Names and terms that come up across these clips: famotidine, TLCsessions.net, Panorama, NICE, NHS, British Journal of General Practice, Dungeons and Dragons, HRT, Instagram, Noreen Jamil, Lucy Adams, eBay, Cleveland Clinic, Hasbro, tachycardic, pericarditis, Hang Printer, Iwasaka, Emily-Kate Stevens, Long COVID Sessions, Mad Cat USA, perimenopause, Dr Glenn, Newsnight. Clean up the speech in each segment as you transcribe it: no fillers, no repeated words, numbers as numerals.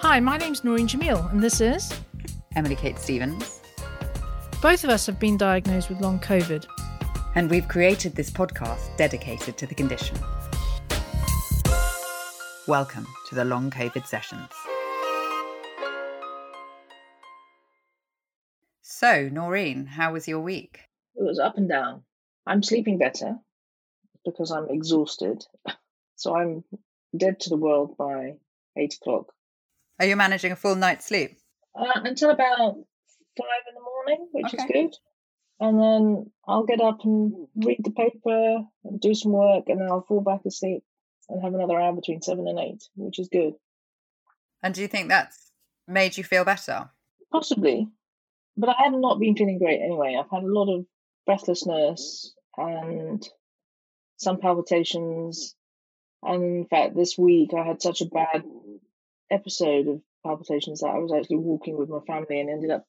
Hi, my name's Noreen Jamil, and this is Emily-Kate Stevens. Both of us have been diagnosed with long COVID. And we've created this podcast dedicated to the condition. Welcome to the Long COVID Sessions. So, Noreen, how was your week? It was up and down. I'm sleeping better because I'm exhausted. So I'm dead to the world by 8 o'clock. Are you managing a full night's sleep? Until about 5 a.m, which is good. And then I'll get up and read the paper and do some work, and then I'll fall back asleep and have another hour between 7 and 8, which is good. And do you think that's made you feel better? Possibly. But I have not been feeling great anyway. I've had a lot of breathlessness and some palpitations. And in fact, this week I had such a bad episode of palpitations that I was actually walking with my family and ended up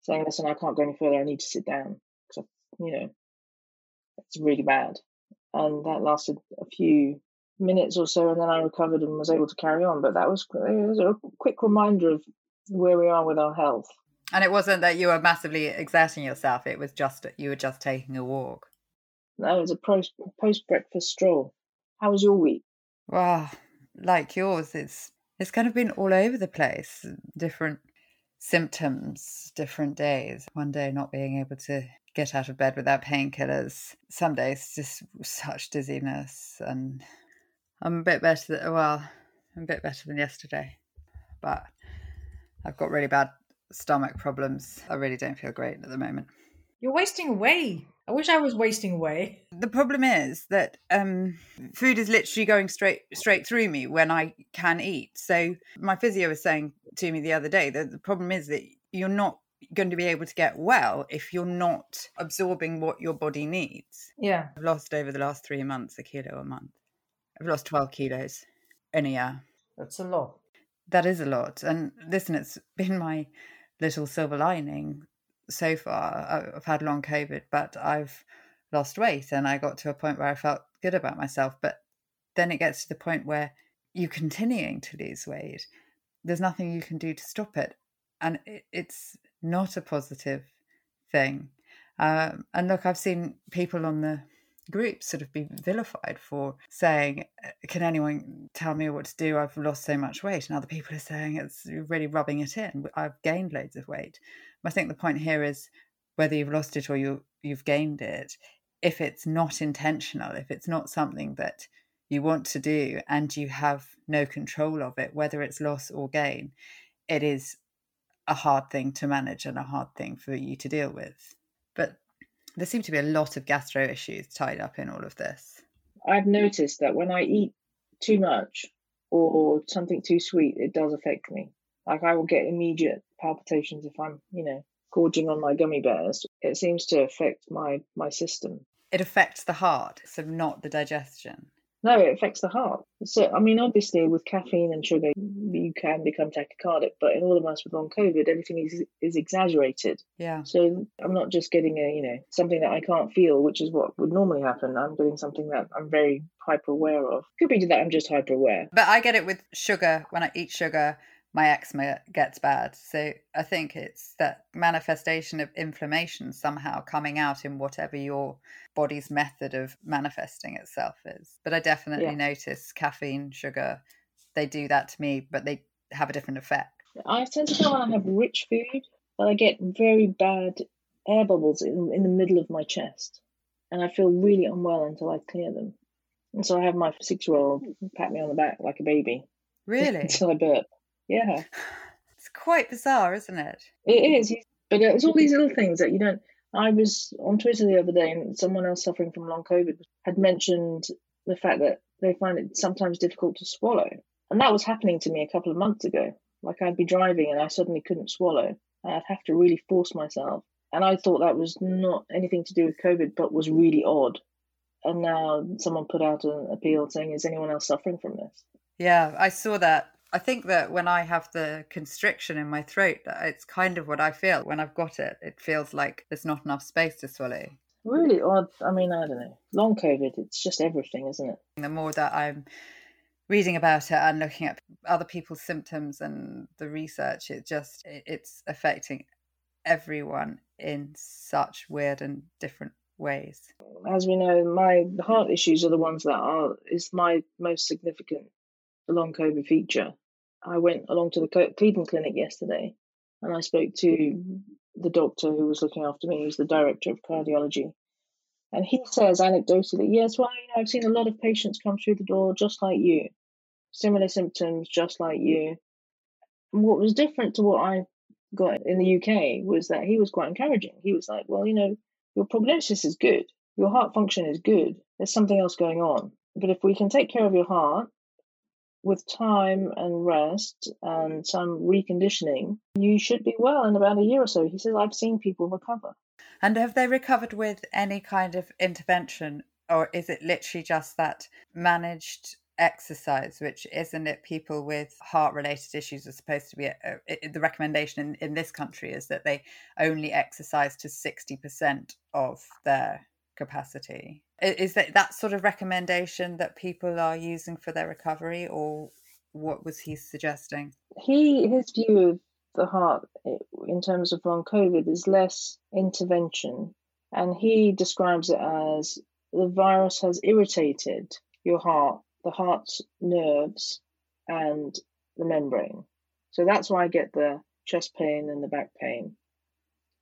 saying, listen, I can't go any further, I need to sit down, because it's really bad. And that lasted a few minutes or so, and then I recovered and was able to carry on. But it was a quick reminder of where we are with our health. And it wasn't that you were massively exerting yourself, it was just you were just taking a walk. No, it was a post-breakfast stroll. How was your week? Well, like yours, it's kind of been all over the place. Different symptoms, different days. One day not being able to get out of bed without painkillers. Some days just such dizziness. And I'm a bit better than yesterday. But I've got really bad stomach problems. I really don't feel great at the moment. You're wasting away. I wish I was wasting away. The problem is that food is literally going straight through me when I can eat. So my physio was saying to me the other day that the problem is that you're not going to be able to get well if you're not absorbing what your body needs. Yeah. I've lost over the last 3 months, 1 kilo a month. I've lost 12 kilos in a year. That's a lot. That is a lot. And listen, it's been my little silver lining. So far, I've had long COVID, but I've lost weight, and I got to a point where I felt good about myself. But then it gets to the point where you're continuing to lose weight. There's nothing you can do to stop it. And it's not a positive thing. And look, I've seen people on the group sort of be vilified for saying, can anyone tell me what to do? I've lost so much weight. And other people are saying, it's really rubbing it in. I've gained loads of weight. I think the point here is whether you've lost it or you've gained it, if it's not intentional, if it's not something that you want to do and you have no control of it, whether it's loss or gain, it is a hard thing to manage and a hard thing for you to deal with. But there seem to be a lot of gastro issues tied up in all of this. I've noticed that when I eat too much or something too sweet, it does affect me. Like, I will get immediate palpitations if I'm, gorging on my gummy bears. It seems to affect my system. It affects the heart, so not the digestion. No, it affects the heart. So, obviously, with caffeine and sugar, you can become tachycardic, but in all of us with long COVID, everything is exaggerated. Yeah. So I'm not just getting something that I can't feel, which is what would normally happen. I'm doing something that I'm very hyper-aware of. Could be that I'm just hyper-aware. But I get it with sugar. When I eat sugar, my eczema gets bad. So I think it's that manifestation of inflammation somehow coming out in whatever your body's method of manifesting itself is. But I definitely notice caffeine, sugar, they do that to me, but they have a different effect. I tend to feel when I have rich food that I get very bad air bubbles in the middle of my chest. And I feel really unwell until I clear them. And so I have my 6-year-old pat me on the back like a baby. Really? Until I burp. Yeah. It's quite bizarre, isn't it? It is. But it's all these little things that you don't... I was on Twitter the other day, and someone else suffering from long COVID had mentioned the fact that they find it sometimes difficult to swallow. And that was happening to me a couple of months ago. Like, I'd be driving and I suddenly couldn't swallow. I'd have to really force myself. And I thought that was not anything to do with COVID, but was really odd. And now someone put out an appeal saying, is anyone else suffering from this? Yeah, I saw that. I think that when I have the constriction in my throat, it's kind of what I feel when I've got it. It feels like there's not enough space to swallow. Really odd. I don't know. Long COVID, it's just everything, isn't it? The more that I'm reading about it and looking at other people's symptoms and the research, it's affecting everyone in such weird and different ways. As we know, my heart issues are the ones that is my most significant long COVID feature. I went along to the Cleveland Clinic yesterday and I spoke to the doctor who was looking after me, who's the director of cardiology. And he says anecdotally, yes, well, you know, I've seen a lot of patients come through the door just like you, similar symptoms just like you. And what was different to what I got in the UK was that he was quite encouraging. He was like, well, you know, your prognosis is good. Your heart function is good. There's something else going on. But if we can take care of your heart with time and rest and some reconditioning, you should be well in about a year or so. He says, I've seen people recover. And have they recovered with any kind of intervention, or is it literally just that managed exercise, which isn't it? People with heart-related issues are supposed to be, the recommendation in this country is that they only exercise to 60% of their capacity. Is that sort of recommendation that people are using for their recovery, or what was he suggesting? His view of the heart in terms of long COVID is less intervention, and he describes it as the virus has irritated your heart, the heart's nerves and the membrane. So that's why I get the chest pain and the back pain.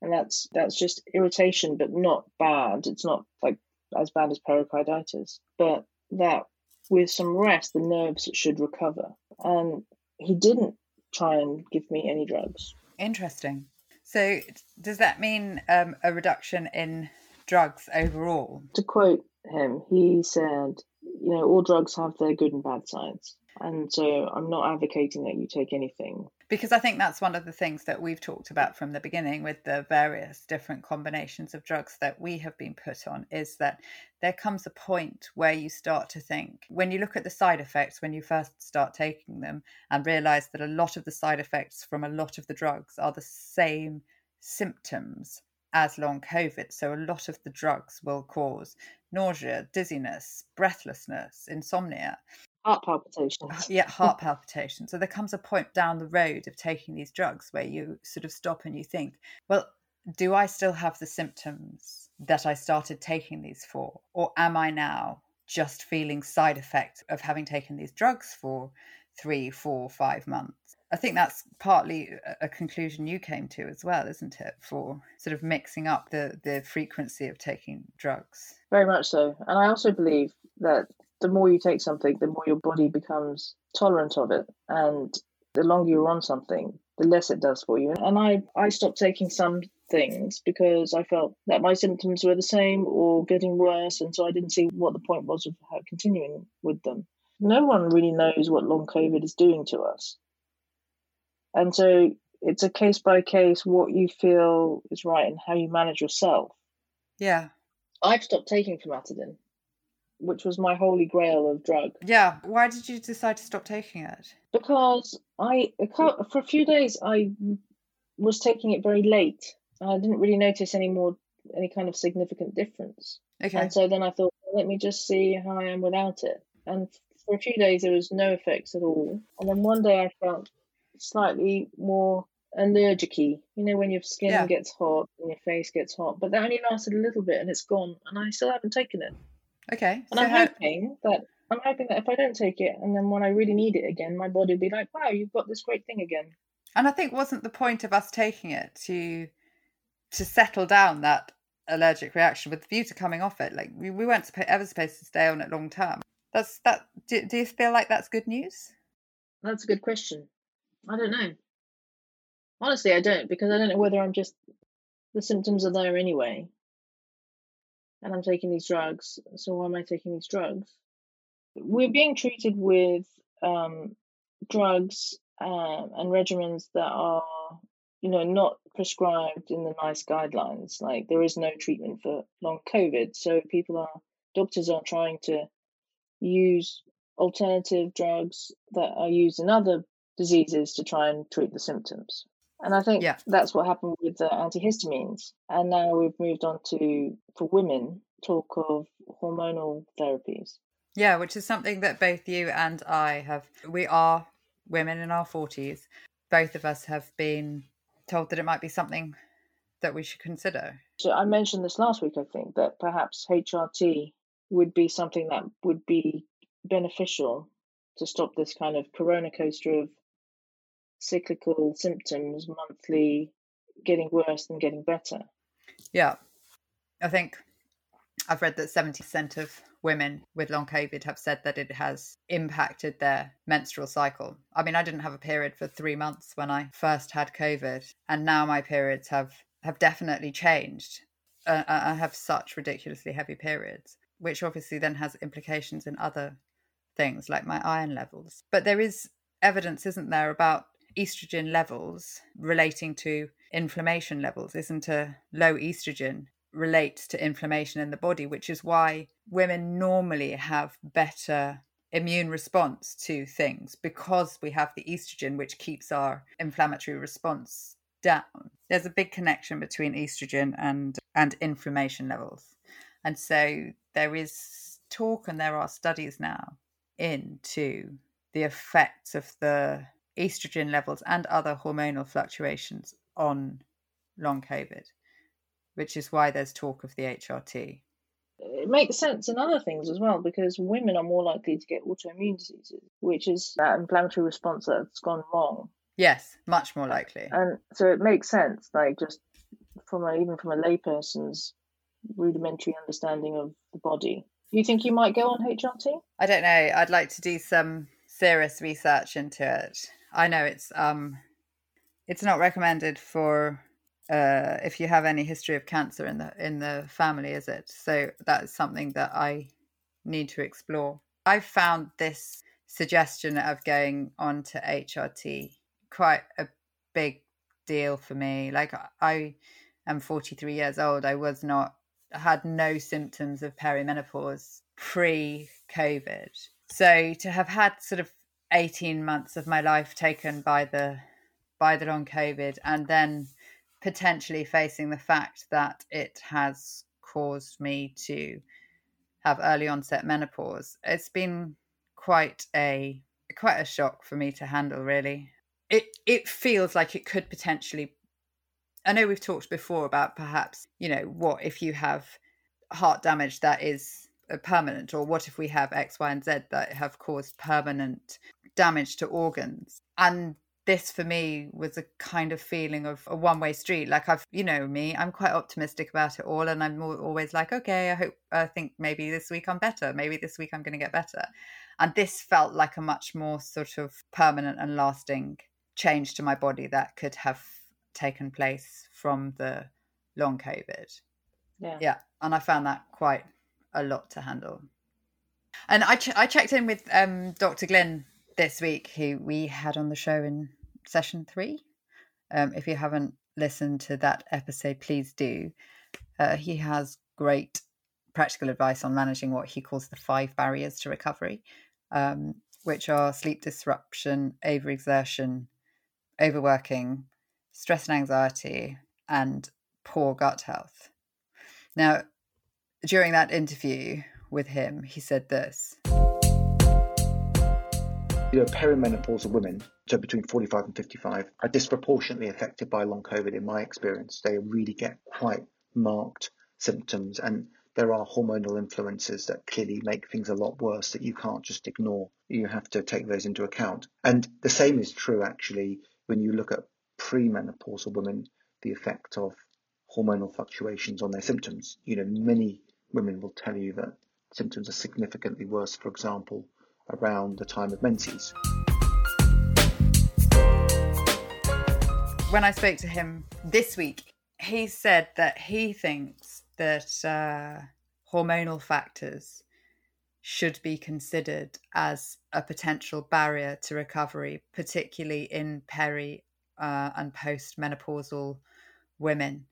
And that's just irritation, but not bad. It's not like as bad as pericarditis, but that with some rest, the nerves should recover. And he didn't try and give me any drugs. Interesting. So does that mean a reduction in drugs overall? To quote him, he said, you know, all drugs have their good and bad sides. And so I'm not advocating that you take anything. Because I think that's one of the things that we've talked about from the beginning with the various different combinations of drugs that we have been put on, is that there comes a point where you start to think, when you look at the side effects, when you first start taking them and realise that a lot of the side effects from a lot of the drugs are the same symptoms as long COVID. So a lot of the drugs will cause nausea, dizziness, breathlessness, insomnia. Heart palpitations. Yeah, heart palpitations. So there comes a point down the road of taking these drugs where you sort of stop and you think, well, do I still have the symptoms that I started taking these for? Or am I now just feeling side effects of having taken these drugs for 3, 4, 5 months? I think that's partly a conclusion you came to as well, isn't it? For sort of mixing up the frequency of taking drugs. Very much so. And I also believe that the more you take something, the more your body becomes tolerant of it. And the longer you're on something, the less it does for you. And I stopped taking some things because I felt that my symptoms were the same or getting worse. And so I didn't see what the point was of continuing with them. No one really knows what long COVID is doing to us. And so it's a case by case, what you feel is right and how you manage yourself. Yeah. I've stopped taking famotidine, which was my holy grail of drug. Yeah. Why did you decide to stop taking it? Because for a few days, I was taking it very late. I didn't really notice any kind of significant difference. Okay. And so then I thought, let me just see how I am without it. And for a few days, there was no effects at all. And then one day I felt slightly more allergic-y, you know, when your skin gets hot and your face gets hot, but that only lasted a little bit and it's gone, and I still haven't taken it. Okay. And so I'm hoping that if I don't take it, and then when I really need it again, my body will be like, wow, you've got this great thing again. And I think wasn't the point of us taking it to settle down that allergic reaction with the view to coming off it? Like we weren't ever supposed to stay on it long term. Do you feel like that's good news? That's a good question. I don't know. Honestly, I don't, because I don't know whether I'm just, the symptoms are there anyway. And I'm taking these drugs. So why am I taking these drugs? We're being treated with drugs and regimens that are, you know, not prescribed in the NICE guidelines. Like there is no treatment for long COVID. So doctors are trying to use alternative drugs that are used in other diseases to try and treat the symptoms. And I think that's what happened with the antihistamines. And now we've moved on to, for women, talk of hormonal therapies. Yeah, which is something that both you and I have. We are women in our 40s. Both of us have been told that it might be something that we should consider. So I mentioned this last week, I think, that perhaps HRT would be something that would be beneficial to stop this kind of corona coaster of cyclical symptoms monthly getting worse than getting better. Yeah. I think I've read that 70% of women with long COVID have said that it has impacted their menstrual cycle. I mean, I didn't have a period for 3 months when I first had COVID, and now my periods have definitely changed. I have such ridiculously heavy periods, which obviously then has implications in other things like my iron levels. But there is evidence, isn't there, about estrogen levels relating to inflammation levels. Isn't a low estrogen relates to inflammation in the body, which is why women normally have better immune response to things, because we have the estrogen, which keeps our inflammatory response down. There's a big connection between estrogen and inflammation levels. And so there is talk, and there are studies now into the effects of the estrogen levels and other hormonal fluctuations on long COVID, which is why there's talk of the HRT. It makes sense in other things as well, because women are more likely to get autoimmune diseases, which is that inflammatory response that's gone wrong. Yes, much more likely. And so it makes sense, like, just even from a layperson's rudimentary understanding of the body. You think you might go on HRT? I don't know. I'd like to do some serious research into it. I know it's not recommended for if you have any history of cancer in the family, is it? So that's something that I need to explore. I found this suggestion of going on to HRT quite a big deal for me. Like, I am 43 years old. I had no symptoms of perimenopause pre-COVID. So to have had sort of 18 months of my life taken by the long COVID, and then potentially facing the fact that it has caused me to have early onset menopause, it's been quite a shock for me to handle, really. It feels like it could potentially, I know we've talked before about perhaps, you know, what if you have heart damage that is permanent, or what if we have X, Y, and Z that have caused permanent damage to organs. And this for me was a kind of feeling of a one-way street. Like, I've, you know me, I'm quite optimistic about it all, and I'm always like, okay, I think maybe this week I'm better, maybe this week I'm going to get better. And this felt like a much more sort of permanent and lasting change to my body that could have taken place from the long COVID. Yeah. And I found that quite a lot to handle. And I checked in with Dr. Glenn this week, who we had on the show in session 3. If you haven't listened to that episode, please do. He has great practical advice on managing what he calls the 5 barriers to recovery, which are sleep disruption, overexertion, overworking, stress and anxiety, and poor gut health. Now, during that interview with him, he said this. You know, perimenopausal women, so between 45 and 55, are disproportionately affected by long COVID in my experience. They really get quite marked symptoms, and there are hormonal influences that clearly make things a lot worse that you can't just ignore. You have to take those into account. And the same is true, actually, when you look at premenopausal women, the effect of hormonal fluctuations on their symptoms. You know, many women will tell you that symptoms are significantly worse, for example, around the time of menses. When I spoke to him this week, he said that he thinks that hormonal factors should be considered as a potential barrier to recovery, particularly in peri and post-menopausal women.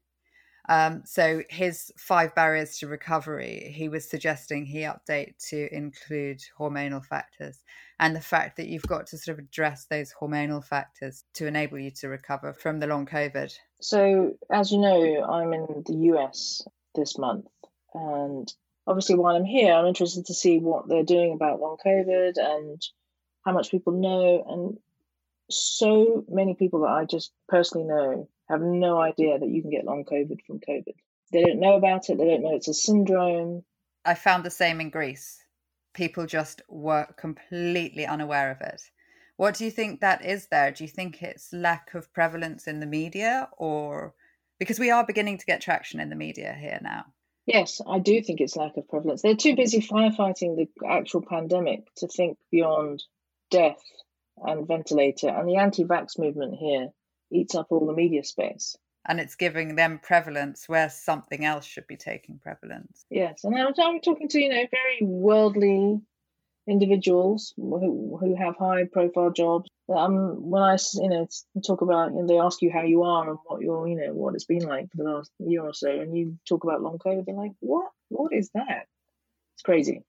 So his 5 barriers to recovery, he was suggesting he update to include hormonal factors, and the fact that you've got to sort of address those hormonal factors to enable you to recover from the long COVID. So, as you know, I'm in the US this month, and obviously while I'm here, I'm interested to see what they're doing about long COVID and how much people know. And so many people that I just personally know have no idea that you can get long COVID from COVID. They don't know about it. They don't know it's a syndrome. I found the same in Greece. People just were completely unaware of it. What do you think that is there? Do you think it's lack of prevalence in the media, or because we are beginning to get traction in the media here now? Yes, I do think it's lack of prevalence. They're too busy firefighting the actual pandemic to think beyond death and ventilator. And the anti-vax movement here eats up all the media space. And it's giving them prevalence where something else should be taking prevalence. Yes, and I'm talking to, very worldly individuals who have high profile jobs. When I talk about, they ask you how you are and what your what it's been like for the last year or so, and you talk about long COVID, they're like, what is that? It's crazy.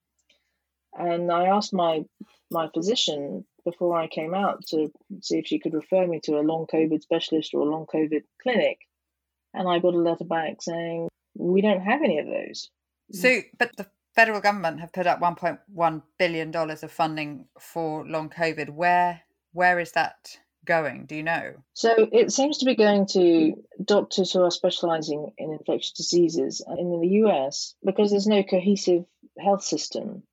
And I asked my physician before I came out to see if she could refer me to a long COVID specialist or a long COVID clinic, and I got a letter back saying we don't have any of those. So, but the federal government have put up $1.1 billion of funding for long COVID. Where is that going? Do you know? So it seems to be going to doctors who are specialising in infectious diseases. And in the US, because there's no cohesive health system,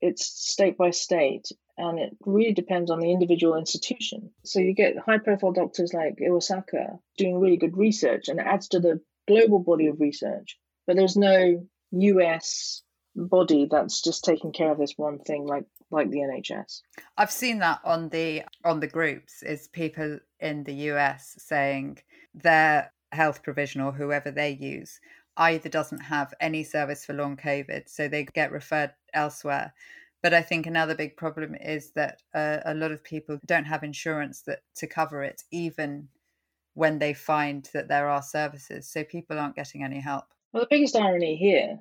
it's state by state, and it really depends on the individual institution. So you get high-profile doctors like Iwasaka doing really good research, and it adds to the global body of research. But there's no US body that's just taking care of this one thing, like the NHS. I've seen that on the groups, is people in the US saying their health provision or whoever they use either doesn't have any service for long COVID, so they get referred elsewhere. But I think another big problem is that a lot of people don't have insurance to cover it, even when they find that there are services. So people aren't getting any help. Well, the biggest irony here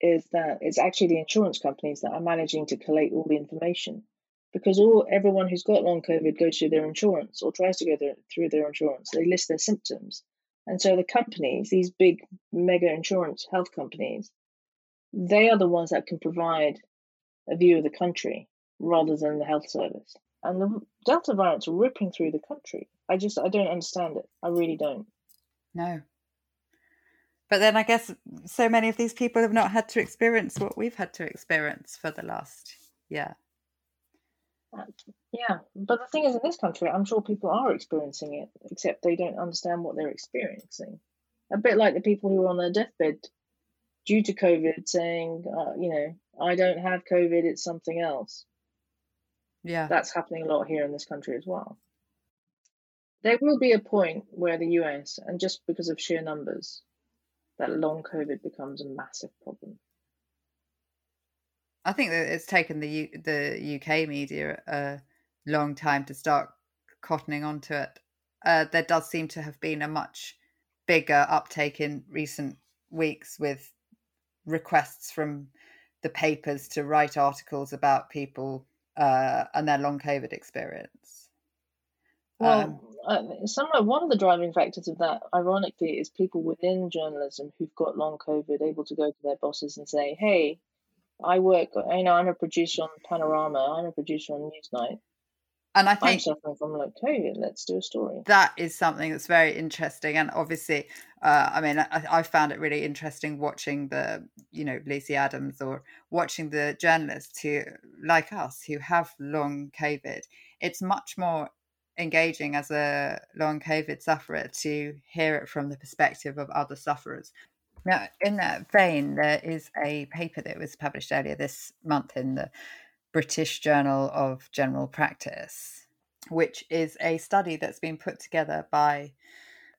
is that it's actually the insurance companies that are managing to collate all the information, because everyone who's got long COVID goes through their insurance or tries to go through their insurance. They list their symptoms. And so the companies, these big mega insurance health companies, they are the ones that can provide a view of the country rather than the health service. And the Delta variant's ripping through the country. I don't understand it. I really don't. No. But then I guess so many of these people have not had to experience what we've had to experience for the last year. Yeah, but the thing is, in this country, I'm sure people are experiencing it, except they don't understand what they're experiencing. A bit like the people who are on their deathbed due to COVID saying, I don't have COVID, it's something else. Yeah. That's happening a lot here in this country as well. There will be a point where the US, and just because of sheer numbers, that long COVID becomes a massive problem. I think that it's taken the UK media a long time to start cottoning onto it. There does seem to have been a much bigger uptake in recent weeks, with requests from the papers to write articles about people and their long COVID experience. Well, one of the driving factors of that, ironically, is people within journalism who've got long COVID able to go to their bosses and say, hey, I'm a producer on Panorama, I'm a producer on Newsnight, and I think I'm suffering from long COVID, let's do a story. That is something that's very interesting. And obviously, I found it really interesting watching the, Lucy Adams, or watching the journalists who, like us, who have long COVID. It's much more engaging as a long COVID sufferer to hear it from the perspective of other sufferers. Now, in that vein, there is a paper that was published earlier this month in the British Journal of General Practice, which is a study that's been put together by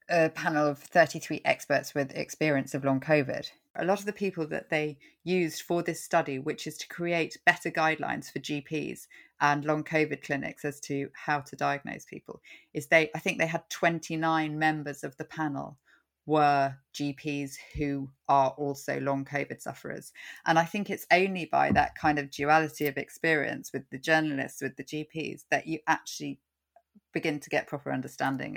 a panel of 33 experts with experience of long COVID. A lot of the people that they used for this study, which is to create better guidelines for GPs and long COVID clinics as to how to diagnose people, I think they had 29 members of the panel were GPs who are also long COVID sufferers. And I think it's only by that kind of duality of experience with the journalists, with the GPs, that you actually begin to get proper understanding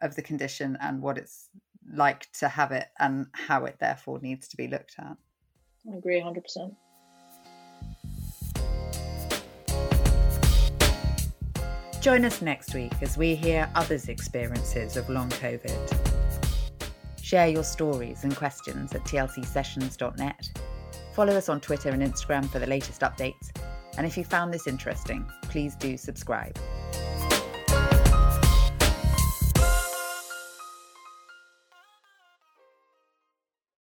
of the condition and what it's like to have it and how it therefore needs to be looked at. I agree 100%. Join us next week as we hear others' experiences of long COVID. Share your stories and questions at TLCsessions.net. Follow us on Twitter and Instagram for the latest updates. And if you found this interesting, please do subscribe.